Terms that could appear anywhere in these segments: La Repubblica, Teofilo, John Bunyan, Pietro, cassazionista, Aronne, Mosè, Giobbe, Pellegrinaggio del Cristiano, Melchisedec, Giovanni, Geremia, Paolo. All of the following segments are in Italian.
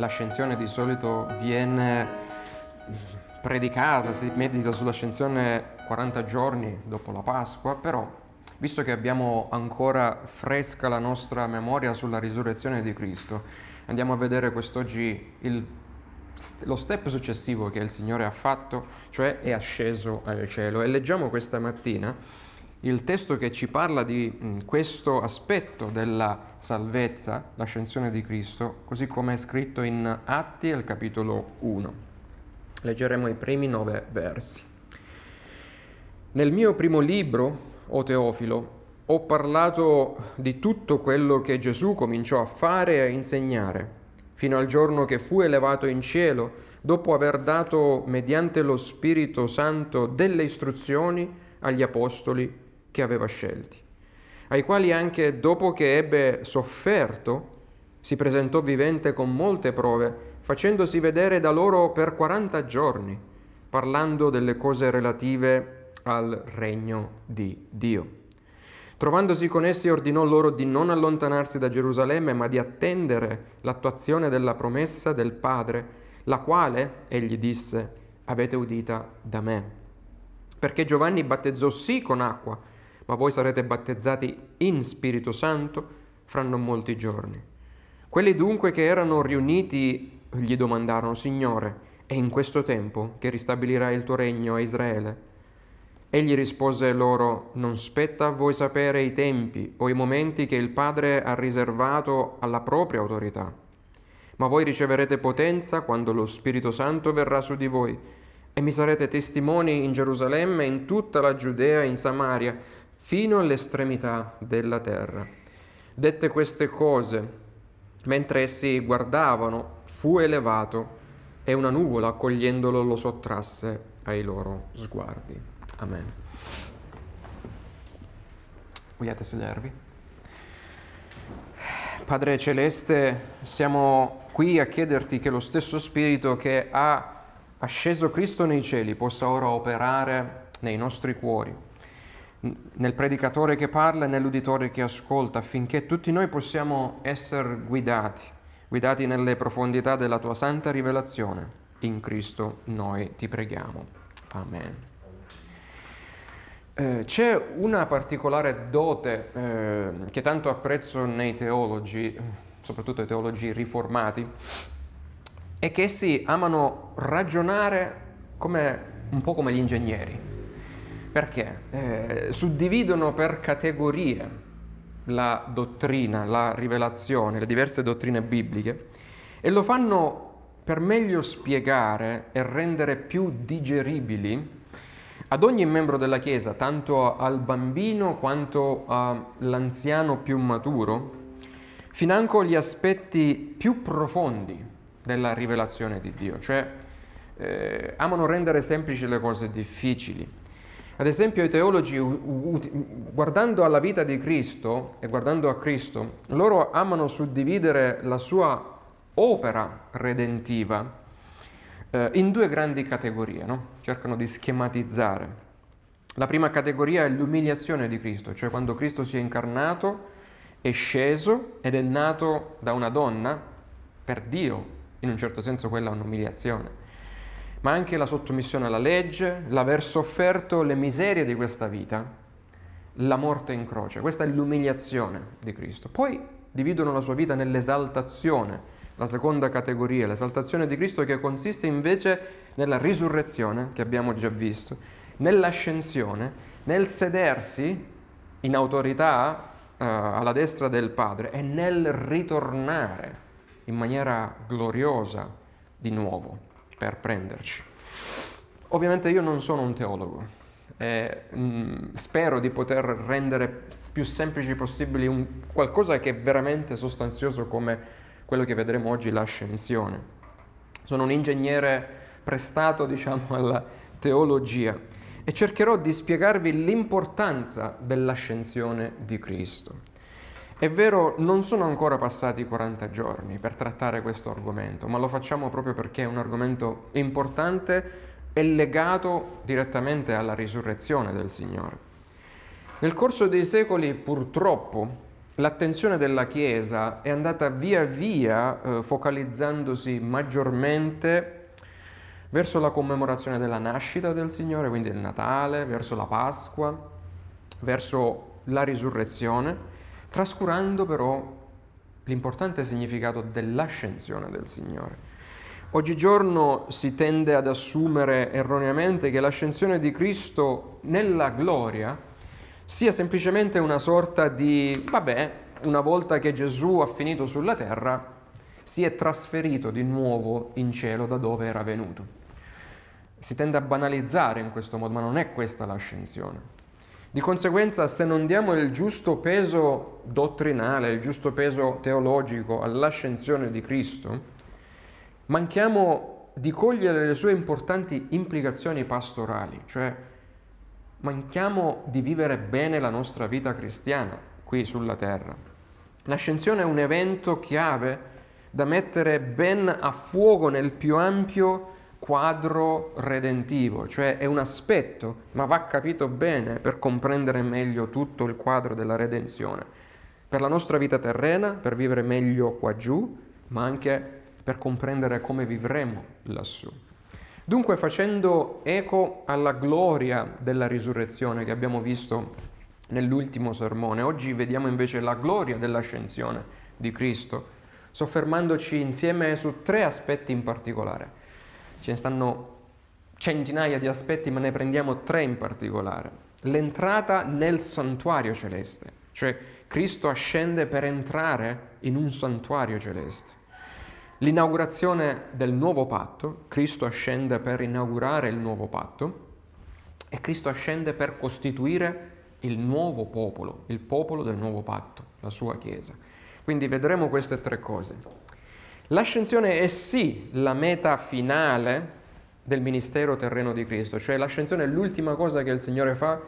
l'ascensione di solito viene predicata, si medita sull'ascensione 40 giorni dopo la Pasqua, però visto che abbiamo ancora fresca la nostra memoria sulla risurrezione di Cristo, andiamo a vedere quest'oggi lo step successivo che il Signore ha fatto, cioè è asceso al cielo. E leggiamo questa mattina il testo che ci parla di questo aspetto della salvezza, l'ascensione di Cristo, così come è scritto in Atti al capitolo 1. Leggeremo i primi 9 versi. Nel mio primo libro, o Teofilo, ho parlato di tutto quello che Gesù cominciò a fare e a insegnare, fino al giorno che fu elevato in cielo, dopo aver dato, mediante lo Spirito Santo, delle istruzioni agli apostoli che aveva scelti, ai quali anche dopo che ebbe sofferto, si presentò vivente con molte prove, facendosi vedere da loro per 40 giorni, parlando delle cose relative al regno di Dio. Trovandosi con essi ordinò loro di non allontanarsi da Gerusalemme, ma di attendere l'attuazione della promessa del Padre, la quale, egli disse, avete udita da me. Perché Giovanni battezzò sì con acqua, ma voi sarete battezzati in Spirito Santo fra non molti giorni. Quelli dunque che erano riuniti gli domandarono, Signore, è in questo tempo che ristabilirai il tuo regno a Israele? Egli rispose loro, non spetta a voi sapere i tempi o i momenti che il Padre ha riservato alla propria autorità, ma voi riceverete potenza quando lo Spirito Santo verrà su di voi e mi sarete testimoni in Gerusalemme, in tutta la Giudea, in Samaria, fino all'estremità della terra. Dette queste cose, mentre essi guardavano, fu elevato e una nuvola, accogliendolo, lo sottrasse ai loro sguardi. Amen. Vogliate sedervi? Padre Celeste, siamo qui a chiederti che lo stesso Spirito che ha asceso Cristo nei cieli possa ora operare nei nostri cuori, nel predicatore che parla e nell'uditore che ascolta, affinché tutti noi possiamo essere guidati nelle profondità della tua santa rivelazione. In Cristo noi ti preghiamo. Amen. C'è una particolare dote che tanto apprezzo nei teologi, soprattutto i teologi riformati, è che essi amano ragionare un po' come gli ingegneri. Perché? Suddividono per categorie la dottrina, la rivelazione, le diverse dottrine bibliche e lo fanno per meglio spiegare e rendere più digeribili ad ogni membro della Chiesa, tanto al bambino quanto all'anziano più maturo, financo gli aspetti più profondi della rivelazione di Dio. Cioè, amano rendere semplici le cose difficili. Ad esempio, i teologi, guardando alla vita di Cristo e guardando a Cristo, loro amano suddividere la sua opera redentiva in 2 grandi categorie, no? Cercano di schematizzare. La prima categoria è l'umiliazione di Cristo, cioè quando Cristo si è incarnato, è sceso ed è nato da una donna, per Dio, in un certo senso quella è un'umiliazione. Ma anche la sottomissione alla legge, l'aver sofferto le miserie di questa vita, la morte in croce. Questa è l'umiliazione di Cristo. Poi dividono la sua vita nell'esaltazione, la seconda categoria, l'esaltazione di Cristo che consiste invece nella risurrezione, che abbiamo già visto, nell'ascensione, nel sedersi in autorità alla destra del Padre e nel ritornare in maniera gloriosa di nuovo per prenderci. Ovviamente io non sono un teologo e spero di poter rendere più semplici possibili qualcosa che è veramente sostanzioso come quello che vedremo oggi, l'ascensione. Sono un ingegnere prestato, alla teologia e cercherò di spiegarvi l'importanza dell'ascensione di Cristo. È vero, non sono ancora passati 40 giorni per trattare questo argomento, ma lo facciamo proprio perché è un argomento importante e legato direttamente alla risurrezione del Signore. Nel corso dei secoli, purtroppo, l'attenzione della Chiesa è andata via via focalizzandosi maggiormente verso la commemorazione della nascita del Signore, quindi il Natale, verso la Pasqua, verso la risurrezione, trascurando però l'importante significato dell'ascensione del Signore. Oggigiorno si tende ad assumere erroneamente che l'ascensione di Cristo nella gloria sia semplicemente una sorta di, una volta che Gesù ha finito sulla terra, si è trasferito di nuovo in cielo da dove era venuto. Si tende a banalizzare in questo modo, ma non è questa l'ascensione. Di conseguenza, se non diamo il giusto peso dottrinale, il giusto peso teologico all'ascensione di Cristo, manchiamo di cogliere le sue importanti implicazioni pastorali, cioè manchiamo di vivere bene la nostra vita cristiana qui sulla terra. L'ascensione è un evento chiave da mettere ben a fuoco nel più ampio quadro redentivo, cioè è un aspetto, ma va capito bene per comprendere meglio tutto il quadro della redenzione, per la nostra vita terrena, per vivere meglio qua giù, ma anche per comprendere come vivremo lassù. Dunque, facendo eco alla gloria della risurrezione che abbiamo visto nell'ultimo sermone, oggi vediamo invece la gloria dell'ascensione di Cristo, soffermandoci insieme su tre aspetti in particolare. Ce ne stanno centinaia di aspetti, ma ne prendiamo tre in particolare. L'entrata nel santuario celeste, cioè Cristo ascende per entrare in un santuario celeste. L'inaugurazione del nuovo patto, Cristo ascende per inaugurare il nuovo patto, e Cristo ascende per costituire il nuovo popolo, il popolo del nuovo patto, la sua Chiesa. Quindi vedremo queste tre cose. L'ascensione è sì la meta finale del ministero terreno di Cristo, cioè l'ascensione è l'ultima cosa che il Signore fa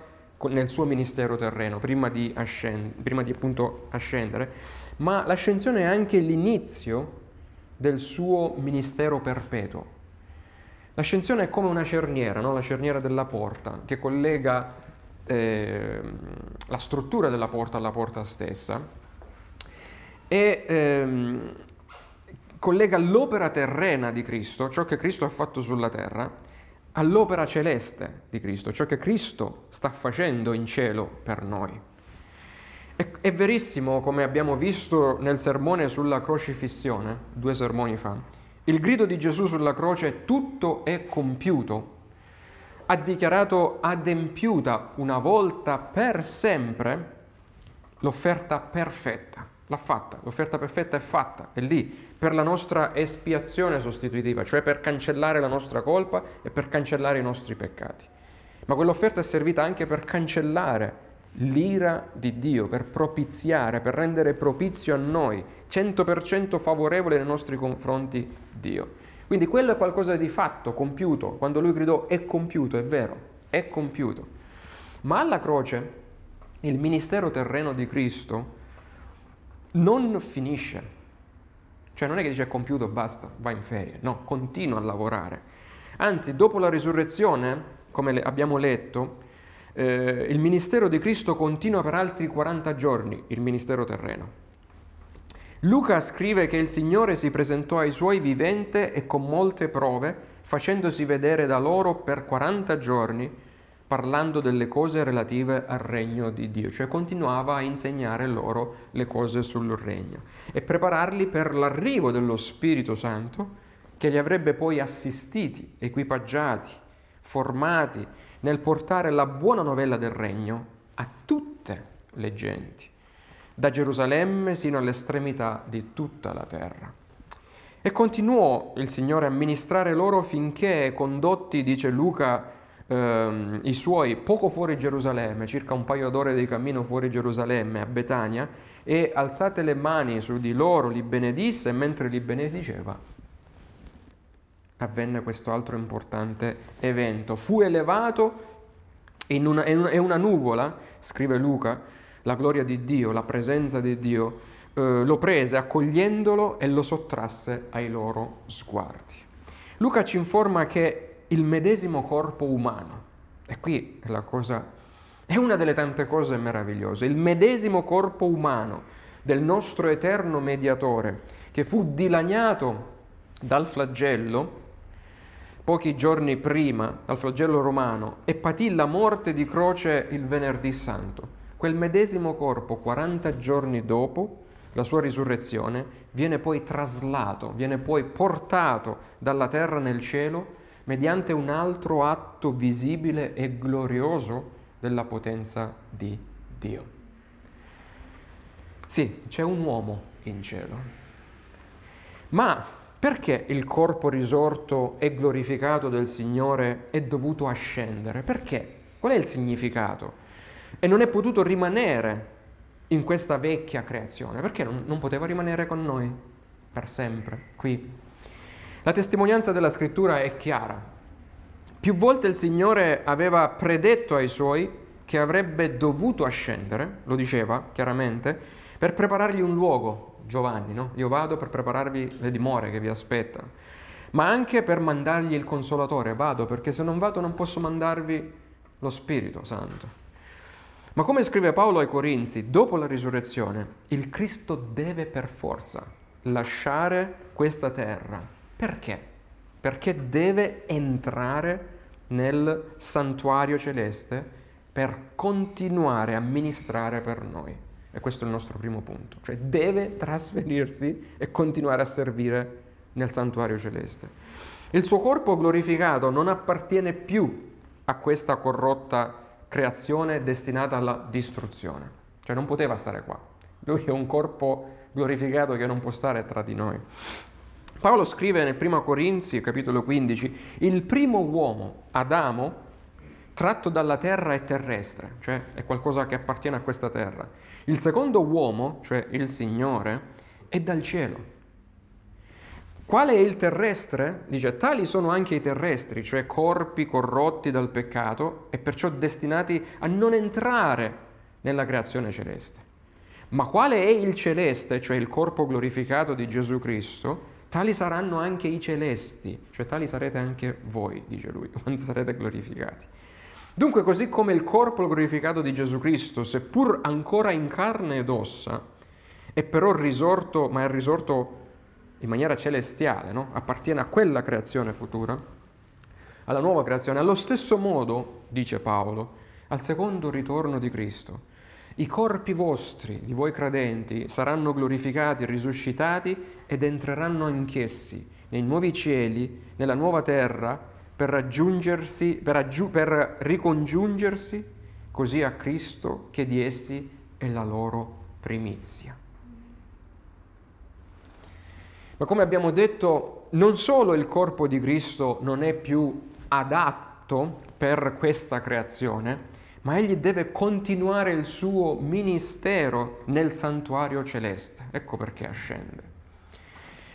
nel suo ministero terreno, prima di ascendere, ma l'ascensione è anche l'inizio del suo ministero perpetuo. L'ascensione è come una cerniera, no? La cerniera della porta, che collega la struttura della porta alla porta stessa, e collega l'opera terrena di Cristo, ciò che Cristo ha fatto sulla terra, all'opera celeste di Cristo, ciò che Cristo sta facendo in cielo per noi. È verissimo, come abbiamo visto nel sermone sulla crocifissione, 2 sermoni fa, il grido di Gesù sulla croce, tutto è compiuto, ha dichiarato adempiuta una volta per sempre l'offerta perfetta. L'ha fatta, l'offerta perfetta è fatta, è lì, per la nostra espiazione sostitutiva, cioè per cancellare la nostra colpa e per cancellare i nostri peccati. Ma quell'offerta è servita anche per cancellare l'ira di Dio, per propiziare, per rendere propizio a noi, 100% favorevole nei nostri confronti Dio. Quindi quello è qualcosa di fatto, compiuto. Quando lui gridò è compiuto, è vero, è compiuto. Ma alla croce il ministero terreno di Cristo non finisce, cioè non è che dice è compiuto, basta, va in ferie, no, continua a lavorare. Anzi, dopo la risurrezione, come abbiamo letto, il ministero di Cristo continua per altri 40 giorni, il ministero terreno. Luca scrive che il Signore si presentò ai suoi vivente e con molte prove, facendosi vedere da loro per 40 giorni, parlando delle cose relative al regno di Dio, cioè continuava a insegnare loro le cose sul regno e prepararli per l'arrivo dello Spirito Santo, che li avrebbe poi assistiti, equipaggiati, formati nel portare la buona novella del regno a tutte le genti, da Gerusalemme sino all'estremità di tutta la terra. E continuò il Signore a ministrare loro finché, condotti, dice Luca, i suoi poco fuori Gerusalemme, circa un paio d'ore di cammino fuori Gerusalemme, a Betania, e alzate le mani su di loro li benedisse, e mentre li benediceva avvenne questo altro importante evento. Fu elevato e una nuvola, scrive Luca, la gloria di Dio, la presenza di Dio, lo prese accogliendolo e lo sottrasse ai loro sguardi. Luca ci informa che il medesimo corpo umano, e qui è la cosa È una delle tante cose meravigliose. Il medesimo corpo umano del nostro eterno mediatore, che fu dilaniato dal flagello pochi giorni prima, dal flagello romano, e patì la morte di croce il venerdì santo. Quel medesimo corpo, 40 giorni dopo la sua risurrezione, viene poi traslato, viene poi portato dalla terra nel cielo mediante un altro atto visibile e glorioso della potenza di Dio. Sì, c'è un uomo in cielo. Ma perché il corpo risorto e glorificato del Signore è dovuto ascendere? Perché? Qual è il significato? E non è potuto rimanere in questa vecchia creazione. Perché non poteva rimanere con noi per sempre, qui? La testimonianza della Scrittura è chiara. Più volte il Signore aveva predetto ai Suoi che avrebbe dovuto ascendere, lo diceva chiaramente, per preparargli un luogo, Giovanni, no? Io vado per prepararvi le dimore che vi aspettano, ma anche per mandargli il Consolatore, vado perché se non vado non posso mandarvi lo Spirito Santo. Ma come scrive Paolo ai Corinzi, dopo la risurrezione, il Cristo deve per forza lasciare questa terra. Perché? Perché deve entrare nel santuario celeste per continuare a ministrare per noi. E questo è il nostro primo punto, cioè deve trasferirsi e continuare a servire nel santuario celeste. Il suo corpo glorificato non appartiene più a questa corrotta creazione destinata alla distruzione, cioè non poteva stare qua. Lui è un corpo glorificato che non può stare tra di noi. Paolo scrive nel primo Corinzi, capitolo 15, il primo uomo, Adamo, tratto dalla terra è terrestre, cioè è qualcosa che appartiene a questa terra. Il secondo uomo, cioè il Signore, è dal cielo. Quale è il terrestre? Dice, tali sono anche i terrestri, cioè corpi corrotti dal peccato e perciò destinati a non entrare nella creazione celeste. Ma quale è il celeste, cioè il corpo glorificato di Gesù Cristo? Tali saranno anche i celesti, cioè tali sarete anche voi, dice lui, quando sarete glorificati. Dunque, così come il corpo glorificato di Gesù Cristo, seppur ancora in carne ed ossa, è però risorto, ma è risorto in maniera celestiale, no? Appartiene a quella creazione futura, alla nuova creazione. Allo stesso modo, dice Paolo, al secondo ritorno di Cristo, i corpi vostri, di voi credenti, saranno glorificati, risuscitati ed entreranno anch'essi nei nuovi cieli, nella nuova terra, per ricongiungersi così a Cristo, che di essi è la loro primizia. Ma come abbiamo detto, non solo il corpo di Cristo non è più adatto per questa creazione, ma egli deve continuare il suo ministero nel santuario celeste. Ecco perché ascende.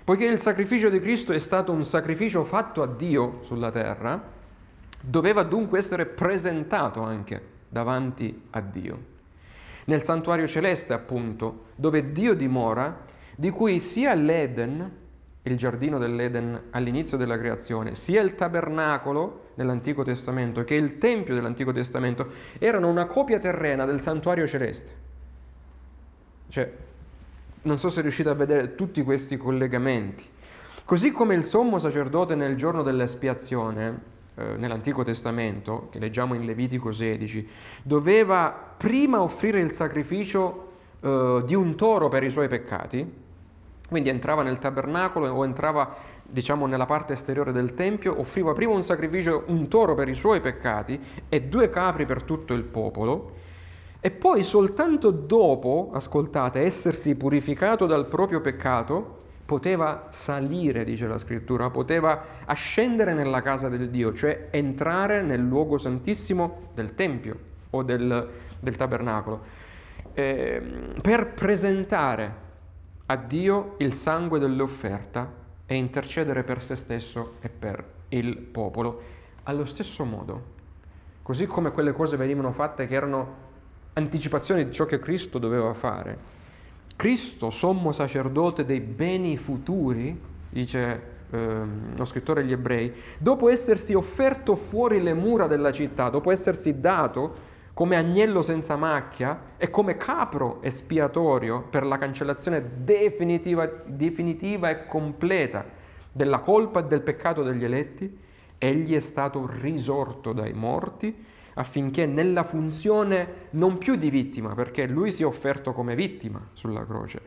Poiché il sacrificio di Cristo è stato un sacrificio fatto a Dio sulla terra, doveva dunque essere presentato anche davanti a Dio, nel santuario celeste appunto, dove Dio dimora, di cui sia l'Eden, il giardino dell'Eden all'inizio della creazione, sia il tabernacolo nell'Antico Testamento che il Tempio dell'Antico Testamento erano una copia terrena del santuario celeste. Cioè, non so se riuscite a vedere tutti questi collegamenti. Così come il sommo sacerdote nel giorno dell'espiazione, nell'Antico Testamento, che leggiamo in Levitico 16, doveva prima offrire il sacrificio di un toro per i suoi peccati, quindi entrava nel tabernacolo o entrava, diciamo, nella parte esteriore del Tempio, offriva prima un sacrificio, un toro per i suoi peccati e 2 capri per tutto il popolo, e poi soltanto dopo, ascoltate, essersi purificato dal proprio peccato, poteva salire, dice la Scrittura, poteva ascendere nella casa del Dio, cioè entrare nel luogo santissimo del Tempio o del tabernacolo, per presentare a Dio il sangue dell'offerta e intercedere per se stesso e per il popolo. Allo stesso modo, così come quelle cose venivano fatte che erano anticipazione di ciò che Cristo doveva fare. Cristo, sommo sacerdote dei beni futuri, dice lo scrittore agli Ebrei, dopo essersi offerto fuori le mura della città, dopo essersi dato come agnello senza macchia e come capro espiatorio per la cancellazione definitiva e completa della colpa e del peccato degli eletti, egli è stato risorto dai morti affinché nella funzione non più di vittima, perché lui si è offerto come vittima sulla croce,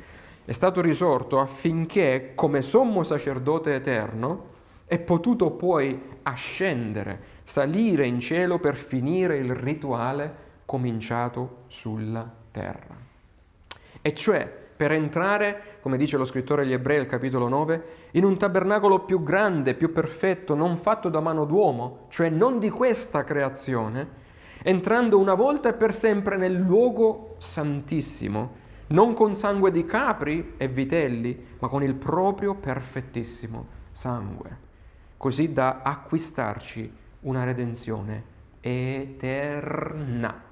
è stato risorto affinché come sommo sacerdote eterno è potuto poi ascendere, salire in cielo per finire il rituale cominciato sulla terra. E cioè, per entrare, come dice lo scrittore agli Ebrei al capitolo 9, in un tabernacolo più grande, più perfetto, non fatto da mano d'uomo, cioè non di questa creazione, entrando una volta e per sempre nel luogo santissimo, non con sangue di capri e vitelli, ma con il proprio perfettissimo sangue, così da acquistarci una redenzione eterna.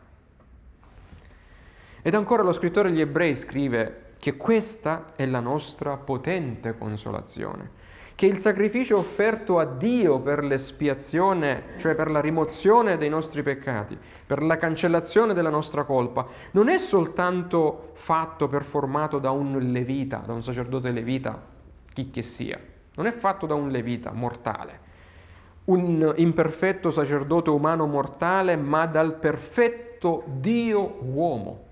Ed ancora lo scrittore agli Ebrei scrive che questa è la nostra potente consolazione, che il sacrificio offerto a Dio per l'espiazione, cioè per la rimozione dei nostri peccati, per la cancellazione della nostra colpa, non è soltanto fatto, performato da un levita, da un sacerdote levita, chi che sia, non è fatto da un levita mortale, un imperfetto sacerdote umano mortale, ma dal perfetto Dio uomo,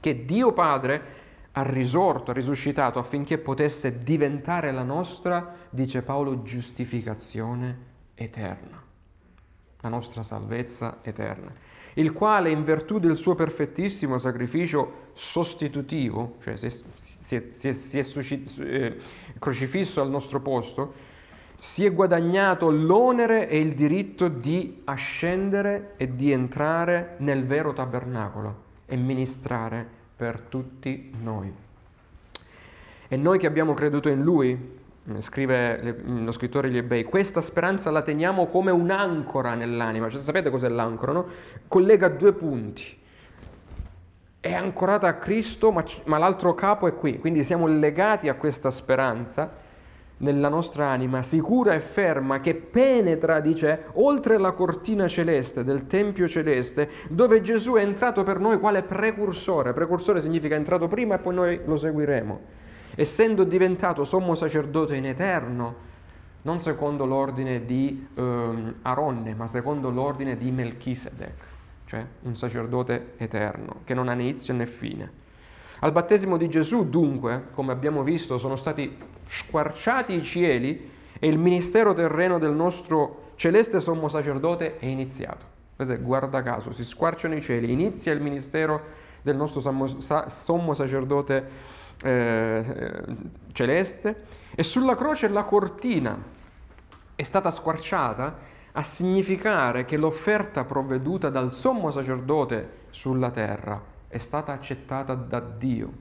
che Dio Padre ha risorto, ha risuscitato affinché potesse diventare la nostra, dice Paolo, giustificazione eterna, la nostra salvezza eterna, il quale in virtù del suo perfettissimo sacrificio sostitutivo, cioè si è crocifisso al nostro posto, si è guadagnato l'onere e il diritto di ascendere e di entrare nel vero tabernacolo e ministrare per tutti noi. E noi che abbiamo creduto in Lui, scrive lo scrittore agli Ebrei, questa speranza la teniamo come un'ancora nell'anima. Cioè, sapete cos'è l'ancora, no? Collega due punti. È ancorata a Cristo, ma l'altro capo è qui. Quindi siamo legati a questa speranza nella nostra anima, sicura e ferma, che penetra, dice, oltre la cortina celeste del Tempio celeste, dove Gesù è entrato per noi quale precursore. Precursore significa entrato prima e poi noi lo seguiremo, essendo diventato sommo sacerdote in eterno, non secondo l'ordine di Aronne, ma secondo l'ordine di Melchisedec, cioè un sacerdote eterno, che non ha né inizio né fine. Al battesimo di Gesù, dunque, come abbiamo visto, sono stati squarciati i cieli e il ministero terreno del nostro celeste sommo sacerdote è iniziato. Vedete, guarda caso, si squarciano i cieli, inizia il ministero del nostro sommo sacerdote celeste, e sulla croce la cortina è stata squarciata a significare che l'offerta provveduta dal sommo sacerdote sulla terra è stata accettata da Dio,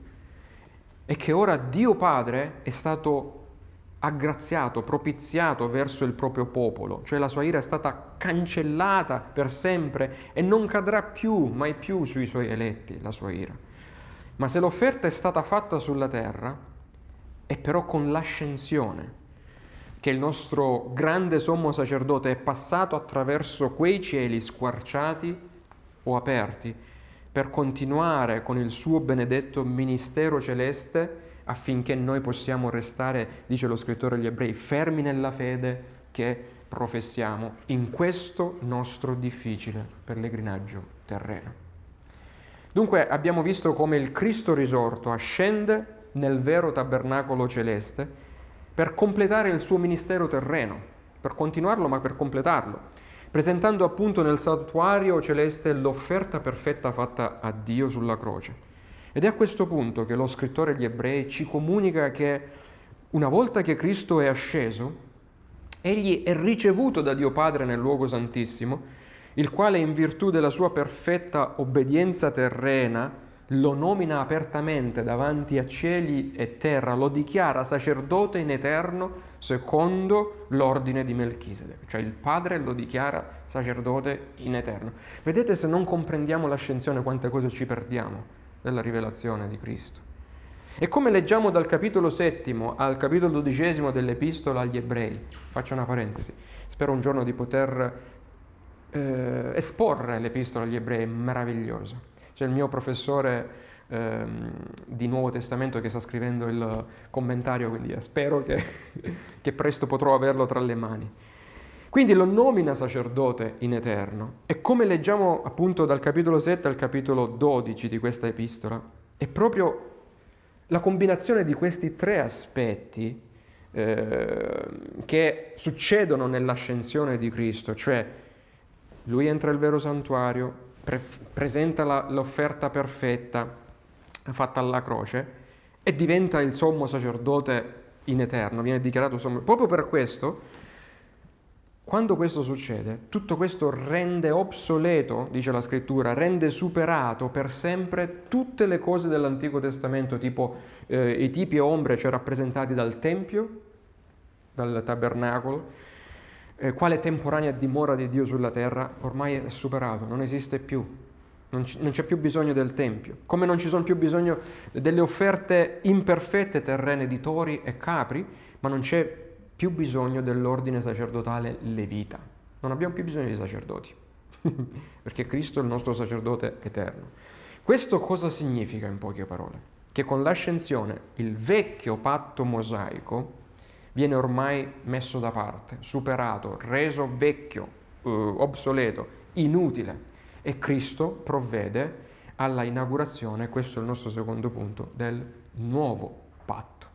e che ora Dio Padre è stato aggraziato, propiziato verso il proprio popolo, cioè la sua ira è stata cancellata per sempre e non cadrà più, mai più sui suoi eletti la sua ira. Ma se l'offerta è stata fatta sulla terra, è però con l'ascensione che il nostro grande sommo sacerdote è passato attraverso quei cieli squarciati o aperti, per continuare con il suo benedetto ministero celeste affinché noi possiamo restare, dice lo scrittore agli Ebrei, fermi nella fede che professiamo in questo nostro difficile pellegrinaggio terreno. Dunque abbiamo visto come il Cristo risorto ascende nel vero tabernacolo celeste per completare il suo ministero terreno, per continuarlo ma per completarlo, presentando appunto nel santuario celeste l'offerta perfetta fatta a Dio sulla croce. Ed è a questo punto che lo scrittore agli Ebrei ci comunica che una volta che Cristo è asceso, egli è ricevuto da Dio Padre nel luogo santissimo, il quale in virtù della sua perfetta obbedienza terrena lo nomina apertamente davanti a cieli e terra, lo dichiara sacerdote in eterno secondo l'ordine di Melchisedec, cioè il Padre lo dichiara sacerdote in eterno. Vedete, se non comprendiamo l'ascensione, quante cose ci perdiamo della rivelazione di Cristo. E come leggiamo dal capitolo 7 al capitolo 12 dell'Epistola agli Ebrei, faccio una parentesi, spero un giorno di poter esporre l'epistola agli ebrei è meravigliosa. C'è il mio professore di Nuovo Testamento che sta scrivendo il commentario, quindi spero che presto potrò averlo tra le mani. Quindi lo nomina sacerdote in eterno, e come leggiamo appunto dal capitolo 7 al capitolo 12 di questa epistola, è proprio la combinazione di questi tre aspetti che succedono nell'ascensione di Cristo, cioè lui entra nel vero santuario, presenta l'offerta perfetta fatta alla croce e diventa il sommo sacerdote in eterno, viene dichiarato sommo. Proprio per questo, quando questo succede, tutto questo rende obsoleto, dice la scrittura, rende superato per sempre tutte le cose dell'Antico Testamento, tipo i tipi e ombre, cioè rappresentati dal Tempio, dal Tabernacolo, quale temporanea dimora di Dio sulla terra, ormai è superato, non esiste più, non c'è più bisogno del Tempio, come non ci sono più bisogno delle offerte imperfette terrene di tori e capri, ma non c'è più bisogno dell'ordine sacerdotale levita. Non abbiamo più bisogno di sacerdoti, perché Cristo è il nostro sacerdote eterno. Questo cosa significa in poche parole? Che con l'ascensione il vecchio patto mosaico viene ormai messo da parte, superato, reso vecchio, obsoleto, inutile, e Cristo provvede alla inaugurazione, questo è il nostro secondo punto, del nuovo patto.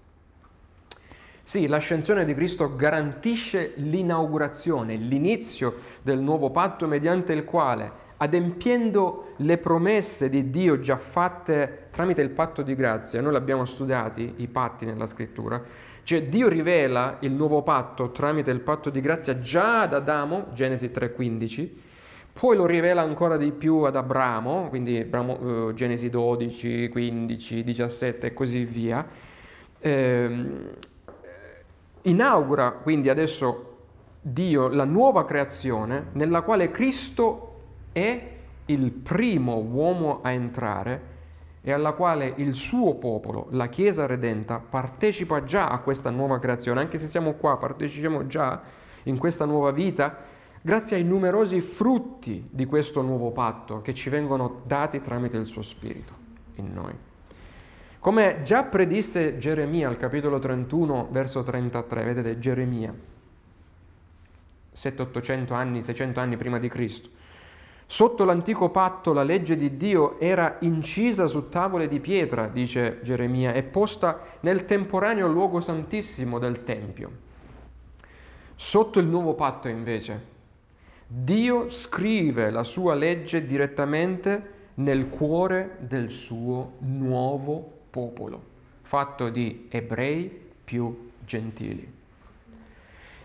Sì, l'ascensione di Cristo garantisce l'inaugurazione, l'inizio del nuovo patto mediante il quale, adempiendo le promesse di Dio già fatte tramite il patto di grazia, noi l'abbiamo studiati, i patti nella scrittura, cioè Dio rivela il nuovo patto tramite il patto di grazia già ad Adamo, Genesi 3,15, poi lo rivela ancora di più ad Abramo, quindi Genesi 12, 15, 17 e così via, inaugura quindi adesso Dio la nuova creazione nella quale Cristo è il primo uomo a entrare e alla quale il suo popolo, la Chiesa redenta, partecipa già a questa nuova creazione. Anche se siamo qua, partecipiamo già in questa nuova vita grazie ai numerosi frutti di questo nuovo patto che ci vengono dati tramite il suo Spirito in noi. Come già predisse Geremia al capitolo 31, verso 33, vedete Geremia, 700-800 anni, 600 anni prima di Cristo. Sotto l'antico patto la legge di Dio era incisa su tavole di pietra, dice Geremia, e posta nel temporaneo luogo santissimo del Tempio. Sotto il nuovo patto invece, Dio scrive la sua legge direttamente nel cuore del suo nuovo popolo, fatto di ebrei più gentili.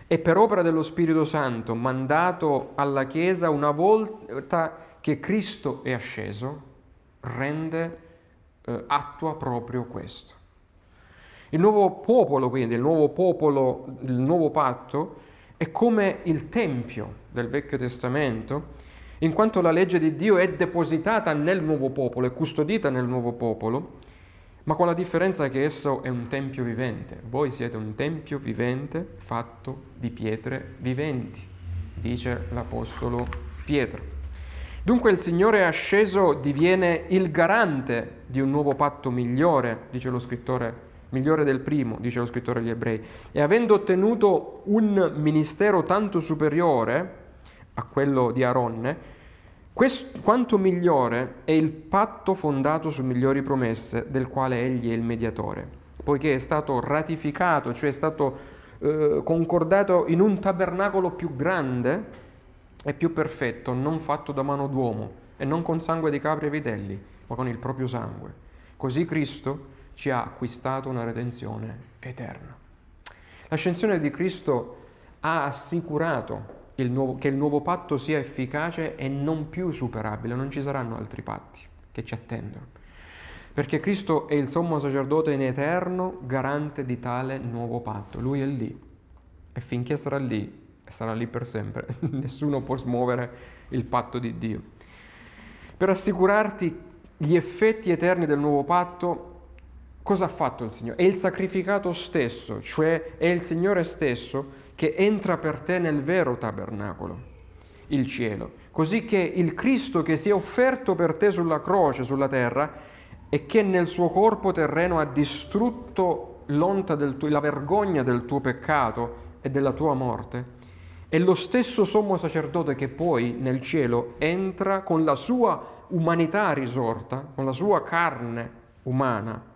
E per opera dello Spirito Santo, mandato alla Chiesa una volta che Cristo è asceso, rende attua proprio questo. Il nuovo popolo, quindi, il nuovo patto, è come il Tempio del Vecchio Testamento, in quanto la legge di Dio è depositata nel nuovo popolo, è custodita nel nuovo popolo, ma con la differenza che esso è un tempio vivente. Voi siete un tempio vivente fatto di pietre viventi, dice l'Apostolo Pietro. Dunque il Signore asceso diviene il garante di un nuovo patto migliore, dice lo scrittore, migliore del primo, dice lo scrittore agli Ebrei, e avendo ottenuto un ministero tanto superiore a quello di Aronne, quanto migliore è il patto fondato su migliori promesse del quale egli è il mediatore, poiché è stato ratificato, cioè è stato concordato in un tabernacolo più grande e più perfetto, non fatto da mano d'uomo e non con sangue di capri e vitelli, ma con il proprio sangue. Così Cristo ci ha acquistato una redenzione eterna. L'ascensione di Cristo ha assicurato che il nuovo patto sia efficace e non più superabile, non ci saranno altri patti che ci attendono, perché Cristo è il sommo sacerdote in eterno, garante di tale nuovo patto. Lui è lì e finché sarà lì per sempre. Nessuno può smuovere il patto di Dio. Per assicurarti gli effetti eterni del nuovo patto, cosa ha fatto il Signore? È il sacrificato stesso, cioè è il Signore stesso che entra per te nel vero tabernacolo, il cielo, così che il Cristo che si è offerto per te sulla croce, sulla terra, e che nel suo corpo terreno ha distrutto l'onta la vergogna del tuo peccato e della tua morte, è lo stesso sommo sacerdote che poi nel cielo entra con la sua umanità risorta, con la sua carne umana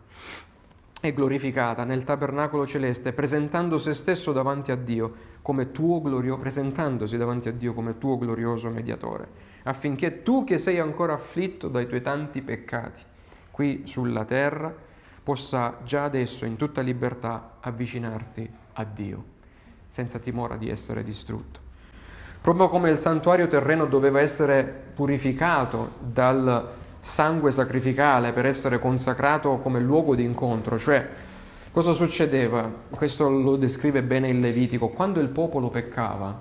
e glorificata nel tabernacolo celeste, presentando se stesso davanti a Dio come tuo glorioso, presentandosi davanti a Dio come tuo glorioso mediatore, affinché tu che sei ancora afflitto dai tuoi tanti peccati qui sulla terra possa già adesso in tutta libertà avvicinarti a Dio senza timore di essere distrutto. Proprio come il santuario terreno doveva essere purificato dal sangue sacrificale per essere consacrato come luogo di incontro, cioè cosa succedeva? Questo lo descrive bene il Levitico. Quando il popolo peccava,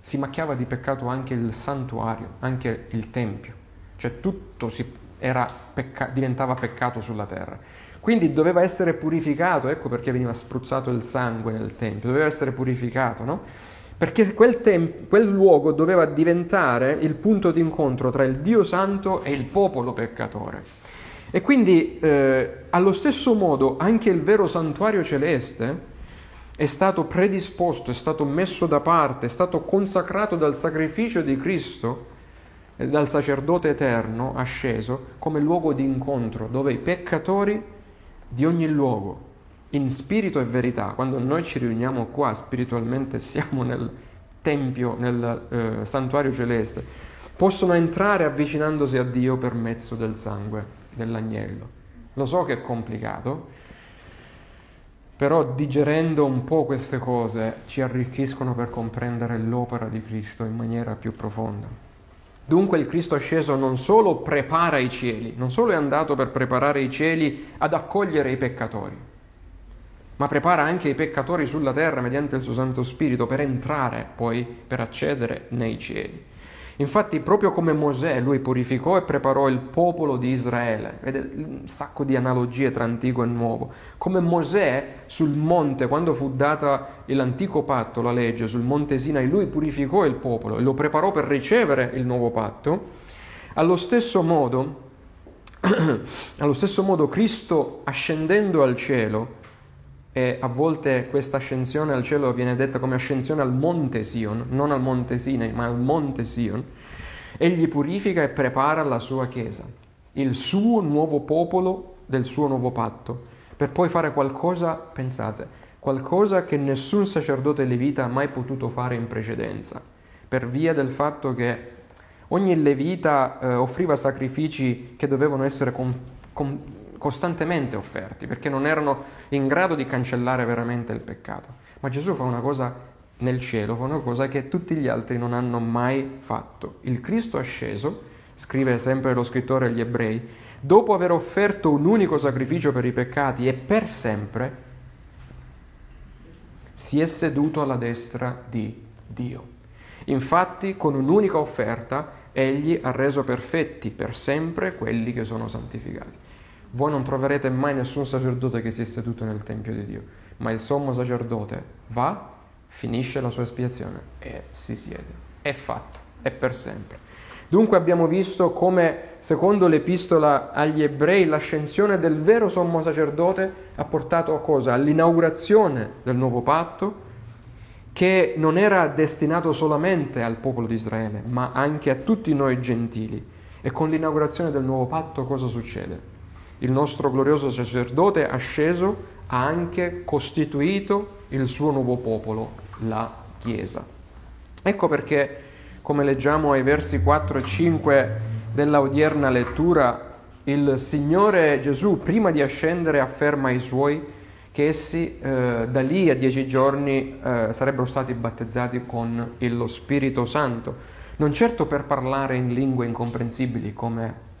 si macchiava di peccato anche il santuario, anche il tempio, cioè tutto diventava peccato sulla terra. Quindi doveva essere purificato, ecco perché veniva spruzzato il sangue nel tempio, doveva essere purificato, no? Perché quel luogo doveva diventare il punto di incontro tra il Dio Santo e il popolo peccatore. E quindi allo stesso modo anche il vero santuario celeste è stato predisposto, è stato messo da parte, è stato consacrato dal sacrificio di Cristo, dal sacerdote eterno asceso, come luogo di incontro dove i peccatori di ogni luogo, in spirito e verità. Quando noi ci riuniamo qua spiritualmente siamo nel tempio, nel santuario celeste, possono entrare avvicinandosi a Dio per mezzo del sangue dell'agnello. Lo so che è complicato, però digerendo un po' queste cose ci arricchiscono per comprendere l'opera di Cristo in maniera più profonda. Dunque il Cristo asceso non solo prepara i cieli, non solo è andato per preparare i cieli ad accogliere i peccatori, ma prepara anche i peccatori sulla terra mediante il suo Santo Spirito per entrare poi, per accedere nei cieli. Infatti proprio come Mosè lui purificò e preparò il popolo di Israele, vedete un sacco di analogie tra antico e nuovo, come Mosè sul monte quando fu data l'antico patto, la legge sul monte Sinai, lui purificò il popolo e lo preparò per ricevere il nuovo patto. Allo stesso modo Cristo ascendendo al cielo, e a volte questa ascensione al cielo viene detta come ascensione al monte Sion, non al monte Sinai, ma al monte Sion, egli purifica e prepara la sua Chiesa, il suo nuovo popolo del suo nuovo patto, per poi fare qualcosa, pensate, qualcosa che nessun sacerdote levita ha mai potuto fare in precedenza, per via del fatto che ogni levita offriva sacrifici che dovevano essere costantemente offerti, perché non erano in grado di cancellare veramente il peccato. Ma Gesù fa una cosa nel cielo, fa una cosa che tutti gli altri non hanno mai fatto. Il Cristo asceso, scrive sempre lo scrittore agli Ebrei, dopo aver offerto un unico sacrificio per i peccati e per sempre, si è seduto alla destra di Dio. Infatti, con un'unica offerta, egli ha reso perfetti per sempre quelli che sono santificati. Voi non troverete mai nessun sacerdote che si è seduto nel Tempio di Dio, ma il sommo sacerdote va, finisce la sua espiazione e si siede. È fatto, è per sempre. Dunque abbiamo visto come, secondo l'Epistola agli Ebrei, l'ascensione del vero sommo sacerdote ha portato a cosa? All'inaugurazione del nuovo patto, che non era destinato solamente al popolo di Israele, ma anche a tutti noi gentili. E con l'inaugurazione del nuovo patto cosa succede? Il nostro glorioso sacerdote asceso ha anche costituito il suo nuovo popolo, la Chiesa. Ecco perché, come leggiamo ai versi 4 e 5 della odierna lettura, il Signore Gesù, prima di ascendere, afferma ai Suoi che essi da lì a 10 giorni sarebbero stati battezzati con lo Spirito Santo. Non certo per parlare in lingue incomprensibili, come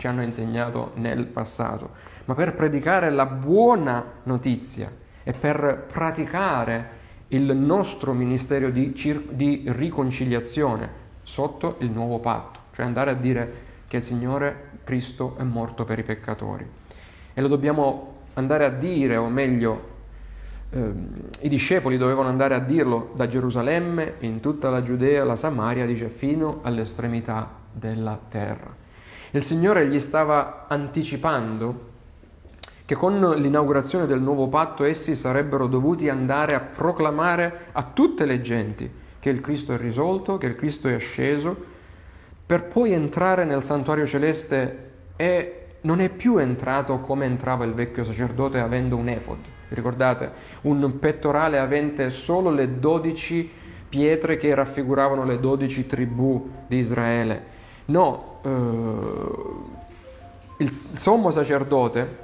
ci hanno insegnato nel passato, ma per predicare la buona notizia e per praticare il nostro ministero di riconciliazione sotto il nuovo patto, cioè andare a dire che il Signore Cristo è morto per i peccatori. E lo dobbiamo andare a dire, o meglio, i discepoli dovevano andare a dirlo da Gerusalemme in tutta la Giudea, la Samaria, dice, fino all'estremità della terra. Il Signore gli stava anticipando che con l'inaugurazione del nuovo patto essi sarebbero dovuti andare a proclamare a tutte le genti che il Cristo è risorto, che il Cristo è asceso, per poi entrare nel santuario celeste, e non è più entrato come entrava il vecchio sacerdote avendo un efod, ricordate, un pettorale avente solo le 12 pietre che raffiguravano le 12 tribù di Israele. No, il sommo sacerdote,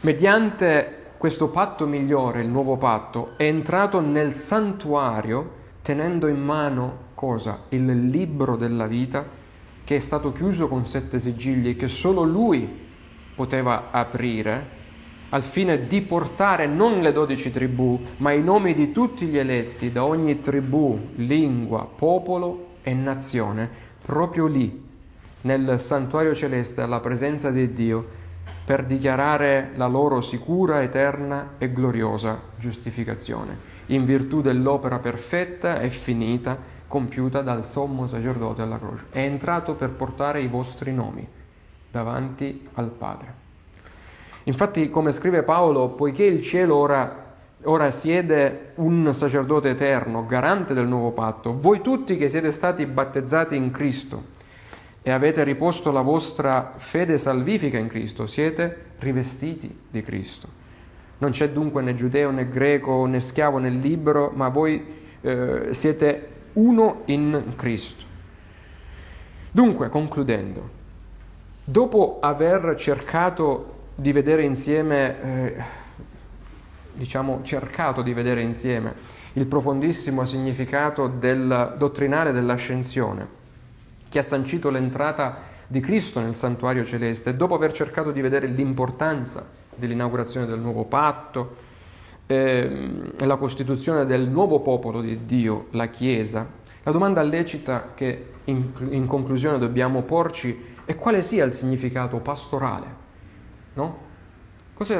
mediante questo patto migliore, il nuovo patto, è entrato nel santuario tenendo in mano cosa? Il libro della vita, che è stato chiuso con 7 sigilli e che solo lui poteva aprire, al fine di portare non le 12 tribù, ma i nomi di tutti gli eletti da ogni tribù, lingua, popolo e nazione, proprio lì, nel santuario celeste, alla presenza di Dio, per dichiarare la loro sicura, eterna e gloriosa giustificazione, in virtù dell'opera perfetta e finita compiuta dal sommo sacerdote alla croce. È entrato per portare i vostri nomi davanti al Padre. Infatti, come scrive Paolo, poiché il cielo ora siede un sacerdote eterno, garante del nuovo patto, voi tutti che siete stati battezzati in Cristo e avete riposto la vostra fede salvifica in Cristo, siete rivestiti di Cristo. Non c'è dunque né giudeo né greco né schiavo né libero, ma voi siete uno in Cristo. Dunque, concludendo, dopo aver cercato di vedere insieme il profondissimo significato del dottrinale dell'ascensione, che ha sancito l'entrata di Cristo nel santuario celeste, e dopo aver cercato di vedere l'importanza dell'inaugurazione del nuovo patto, la costituzione del nuovo popolo di Dio, la Chiesa, la domanda lecita che in conclusione dobbiamo porci è quale sia il significato pastorale, no? Cos'è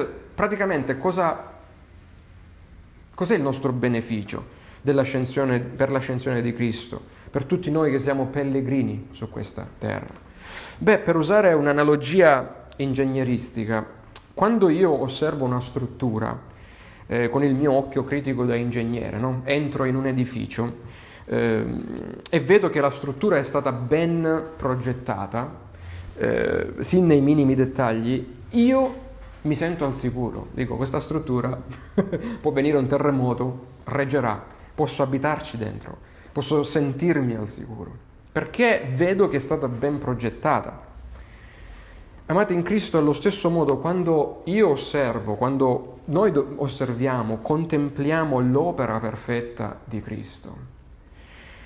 il nostro beneficio per l'ascensione di Cristo, per tutti noi che siamo pellegrini su questa terra? Beh, per usare un'analogia ingegneristica, quando io osservo una struttura con il mio occhio critico da ingegnere, no? Entro in un edificio e vedo che la struttura è stata ben progettata, sin nei minimi dettagli, io mi sento al sicuro. Dico, questa struttura può venire un terremoto, reggerà, posso abitarci dentro. Posso sentirmi al sicuro, perché vedo che è stata ben progettata. Amate in Cristo, allo stesso modo, quando noi osserviamo, contempliamo l'opera perfetta di Cristo,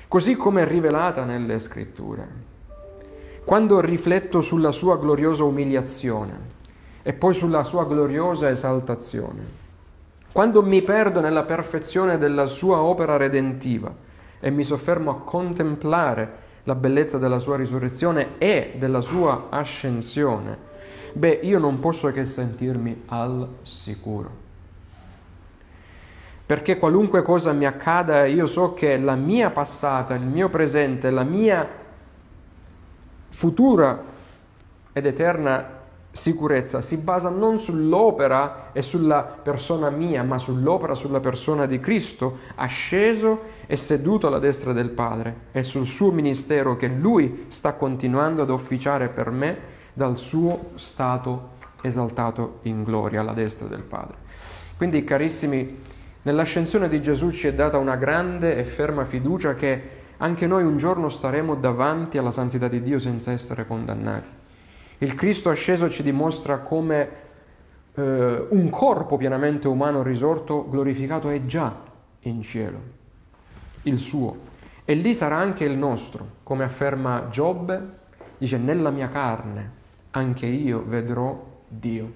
così come è rivelata nelle Scritture, quando rifletto sulla sua gloriosa umiliazione e poi sulla sua gloriosa esaltazione, quando mi perdo nella perfezione della sua opera redentiva, e mi soffermo a contemplare la bellezza della sua risurrezione e della sua ascensione, beh, io non posso che sentirmi al sicuro. Perché qualunque cosa mi accada, io so che la mia passata, il mio presente, la mia futura ed eterna sicurezza si basa non sull'opera e sulla persona mia, ma sull'opera, sulla persona di Cristo asceso e seduto alla destra del Padre, e sul suo ministero che Lui sta continuando ad officiare per me dal suo stato esaltato in gloria alla destra del Padre. Quindi, carissimi, nell'ascensione di Gesù ci è data una grande e ferma fiducia che anche noi un giorno staremo davanti alla santità di Dio senza essere condannati. Il Cristo asceso ci dimostra come un corpo pienamente umano risorto, glorificato, è già in cielo, il suo. E lì sarà anche il nostro, come afferma Giobbe, dice, nella mia carne anche io vedrò Dio.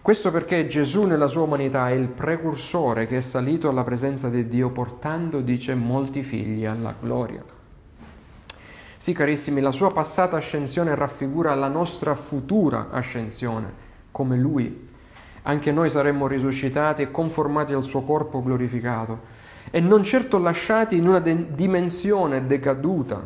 Questo perché Gesù nella sua umanità è il precursore che è salito alla presenza di Dio portando, dice, molti figli alla gloria. Sì, carissimi, la sua passata ascensione raffigura la nostra futura ascensione, come Lui. anche noi saremmo risuscitati e conformati al suo corpo glorificato, e non certo lasciati in una dimensione decaduta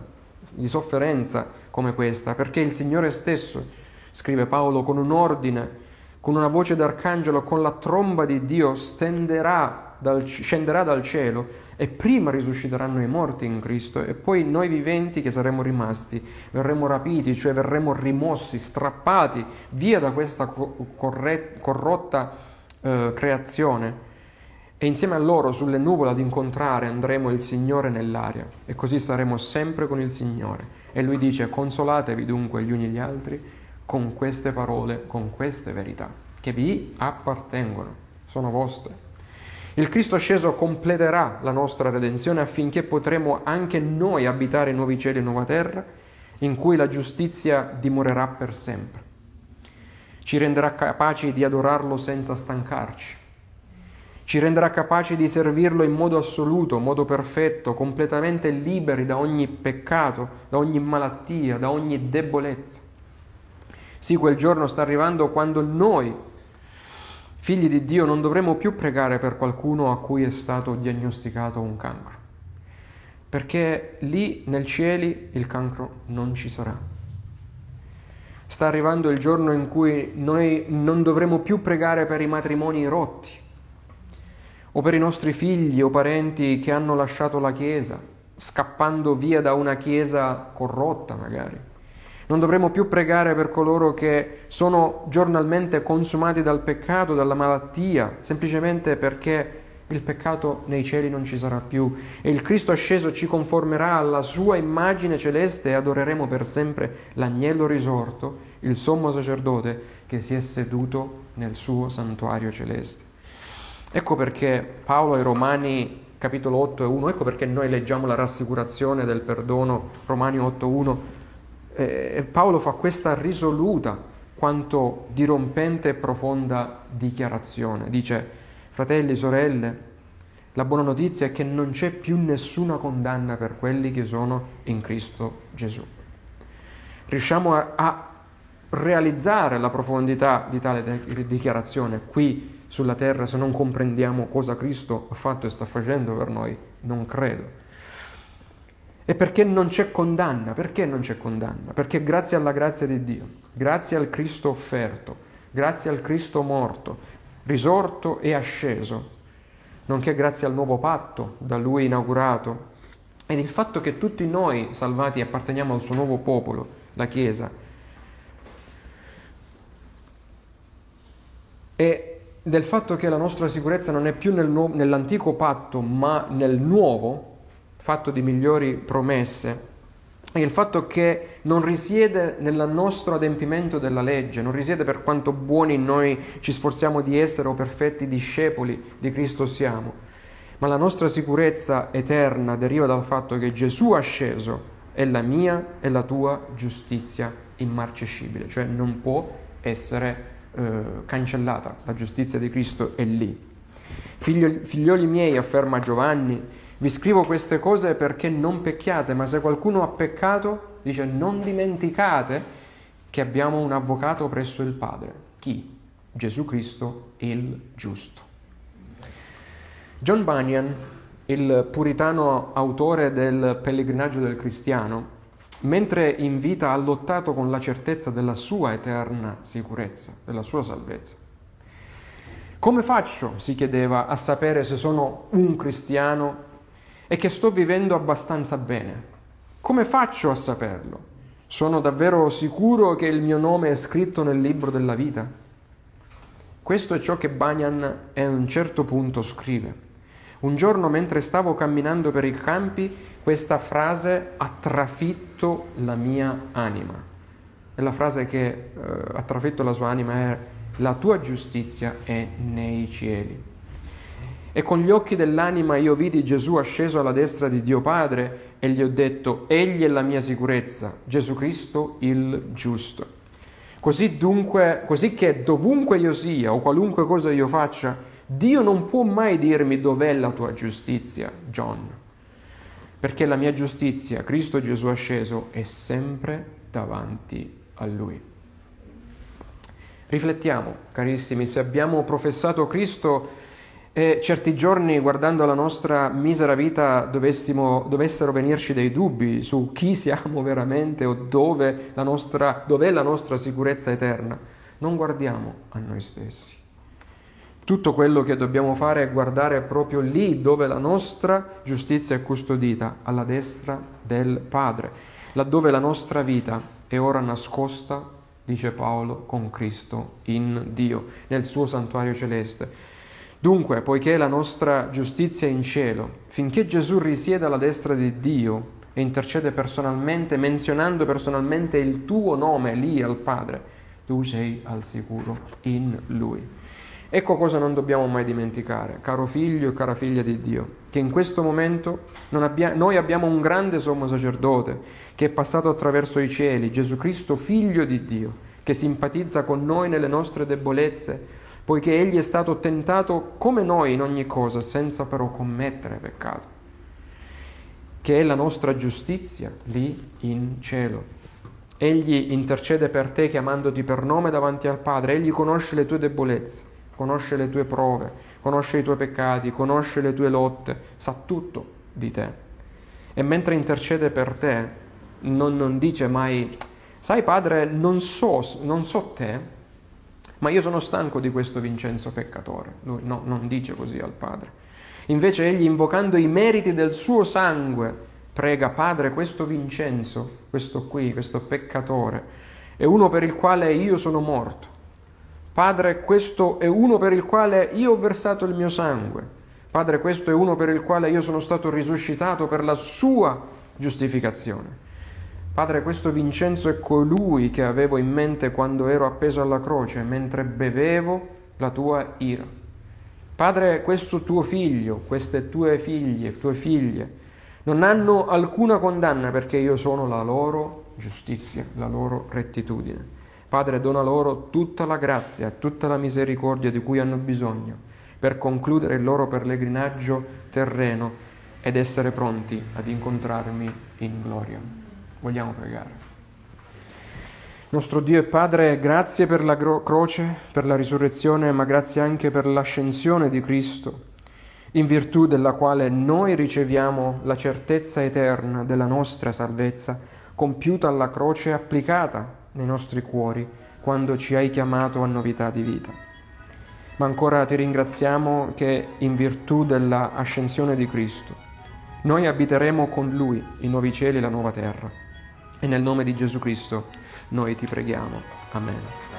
di sofferenza come questa, perché il Signore stesso, scrive Paolo, con un ordine, con una voce d'arcangelo, con la tromba di Dio scenderà dal cielo, e prima risusciteranno i morti in Cristo, e poi noi viventi che saremo rimasti verremo rapiti, cioè verremo rimossi, strappati via da questa corrotta creazione, e insieme a loro sulle nuvole ad incontrare andremo il Signore nell'aria, e così saremo sempre con il Signore. E lui dice: consolatevi dunque gli uni gli altri con queste parole, con queste verità che vi appartengono, sono vostre. Il Cristo sceso completerà la nostra redenzione affinché potremo anche noi abitare nuovi cieli e nuova terra, in cui la giustizia dimorerà per sempre. Ci renderà capaci di adorarlo senza stancarci. Ci renderà capaci di servirlo in modo assoluto, modo perfetto, completamente liberi da ogni peccato, da ogni malattia, da ogni debolezza. Sì, quel giorno sta arrivando quando noi, figli di Dio, non dovremo più pregare per qualcuno a cui è stato diagnosticato un cancro, perché lì nel cieli il cancro non ci sarà. Sta arrivando il giorno in cui noi non dovremo più pregare per i matrimoni rotti, o per i nostri figli o parenti che hanno lasciato la Chiesa, scappando via da una Chiesa corrotta magari. Non dovremo più pregare per coloro che sono giornalmente consumati dal peccato, dalla malattia, semplicemente perché il peccato nei cieli non ci sarà più, e il Cristo asceso ci conformerà alla sua immagine celeste, e adoreremo per sempre l'agnello risorto, il sommo sacerdote che si è seduto nel suo santuario celeste. Ecco perché Paolo ai Romani capitolo 8:1, ecco perché noi leggiamo la rassicurazione del perdono, Romani 8:1, Paolo fa questa risoluta quanto dirompente e profonda dichiarazione. Dice: fratelli, sorelle, la buona notizia è che non c'è più nessuna condanna per quelli che sono in Cristo Gesù. Riusciamo a realizzare la profondità di tale dichiarazione qui sulla terra se non comprendiamo cosa Cristo ha fatto e sta facendo per noi? Non credo. E perché non c'è condanna? Perché non c'è condanna? Perché grazie alla grazia di Dio, grazie al Cristo offerto, grazie al Cristo morto, risorto e asceso, nonché grazie al nuovo patto da Lui inaugurato, ed il fatto che tutti noi salvati apparteniamo al suo nuovo popolo, la Chiesa, e del fatto che la nostra sicurezza non è più nell'antico patto, ma nel nuovo, fatto di migliori promesse, e il fatto che non risiede nel nostro adempimento della legge, non risiede per quanto buoni noi ci sforziamo di essere o perfetti discepoli di Cristo siamo, ma la nostra sicurezza eterna deriva dal fatto che Gesù asceso è la mia e la tua giustizia immarcescibile, cioè non può essere cancellata, la giustizia di Cristo è lì. Figlioli miei, afferma Giovanni, vi scrivo queste cose perché non pecchiate, ma se qualcuno ha peccato, dice, non dimenticate che abbiamo un avvocato presso il Padre. Chi? Gesù Cristo, il giusto. John Bunyan, il puritano autore del Pellegrinaggio del Cristiano, mentre in vita ha lottato con la certezza della sua eterna sicurezza, della sua salvezza. Come faccio, si chiedeva, a sapere se sono un cristiano e che sto vivendo abbastanza bene? Come faccio a saperlo? Sono davvero sicuro che il mio nome è scritto nel libro della vita? Questo è ciò che Bunyan a un certo punto scrive. Un giorno, mentre stavo camminando per i campi, questa frase ha trafitto la mia anima. E la frase che ha trafitto la sua anima è: la tua giustizia è nei cieli. E con gli occhi dell'anima io vidi Gesù asceso alla destra di Dio Padre, e gli ho detto: egli è la mia sicurezza, Gesù Cristo il giusto. Così che dovunque io sia o qualunque cosa io faccia, Dio non può mai dirmi: dov'è la tua giustizia, John? Perché la mia giustizia, Cristo Gesù asceso, è sempre davanti a Lui. Riflettiamo, carissimi, se abbiamo professato Cristo e certi giorni, guardando la nostra misera vita, dovessero venirci dei dubbi su chi siamo veramente o dov'è la nostra sicurezza eterna, non guardiamo a noi stessi. Tutto quello che dobbiamo fare è guardare proprio lì dove la nostra giustizia è custodita, alla destra del Padre, laddove la nostra vita è ora nascosta, dice Paolo, con Cristo in Dio, nel suo santuario celeste. Dunque, poiché la nostra giustizia è in cielo, finché Gesù risiede alla destra di Dio e intercede personalmente, menzionando personalmente il tuo nome lì al Padre, tu sei al sicuro in Lui. Ecco cosa non dobbiamo mai dimenticare, caro figlio e cara figlia di Dio, che in questo momento noi abbiamo un grande sommo sacerdote che è passato attraverso i cieli, Gesù Cristo, figlio di Dio, che simpatizza con noi nelle nostre debolezze, poiché egli è stato tentato come noi in ogni cosa, senza però commettere peccato, che è la nostra giustizia lì in cielo. Egli intercede per te chiamandoti per nome davanti al Padre, egli conosce le tue debolezze, conosce le tue prove, conosce i tuoi peccati, conosce le tue lotte, sa tutto di te. E mentre intercede per te, non dice mai, sai Padre, non so te, ma io sono stanco di questo Vincenzo peccatore. Lui no, non dice così al Padre. Invece egli, invocando i meriti del suo sangue, prega: Padre, questo Vincenzo, questo peccatore, è uno per il quale io sono morto. Padre, questo è uno per il quale io ho versato il mio sangue. Padre, questo è uno per il quale io sono stato risuscitato per la sua giustificazione. Padre, questo Vincenzo è colui che avevo in mente quando ero appeso alla croce, mentre bevevo la tua ira. Padre, questo tuo figlio, queste tue figlie, non hanno alcuna condanna perché io sono la loro giustizia, la loro rettitudine. Padre, dona loro tutta la grazia, tutta la misericordia di cui hanno bisogno per concludere il loro pellegrinaggio terreno ed essere pronti ad incontrarmi in gloria. Vogliamo pregare. Nostro Dio e Padre, grazie per la croce, per la risurrezione, ma grazie anche per l'ascensione di Cristo, in virtù della quale noi riceviamo la certezza eterna della nostra salvezza, compiuta alla croce e applicata nei nostri cuori quando ci hai chiamato a novità di vita. Ma ancora ti ringraziamo che in virtù della ascensione di Cristo noi abiteremo con Lui i nuovi cieli e la nuova terra. E nel nome di Gesù Cristo noi ti preghiamo. Amen.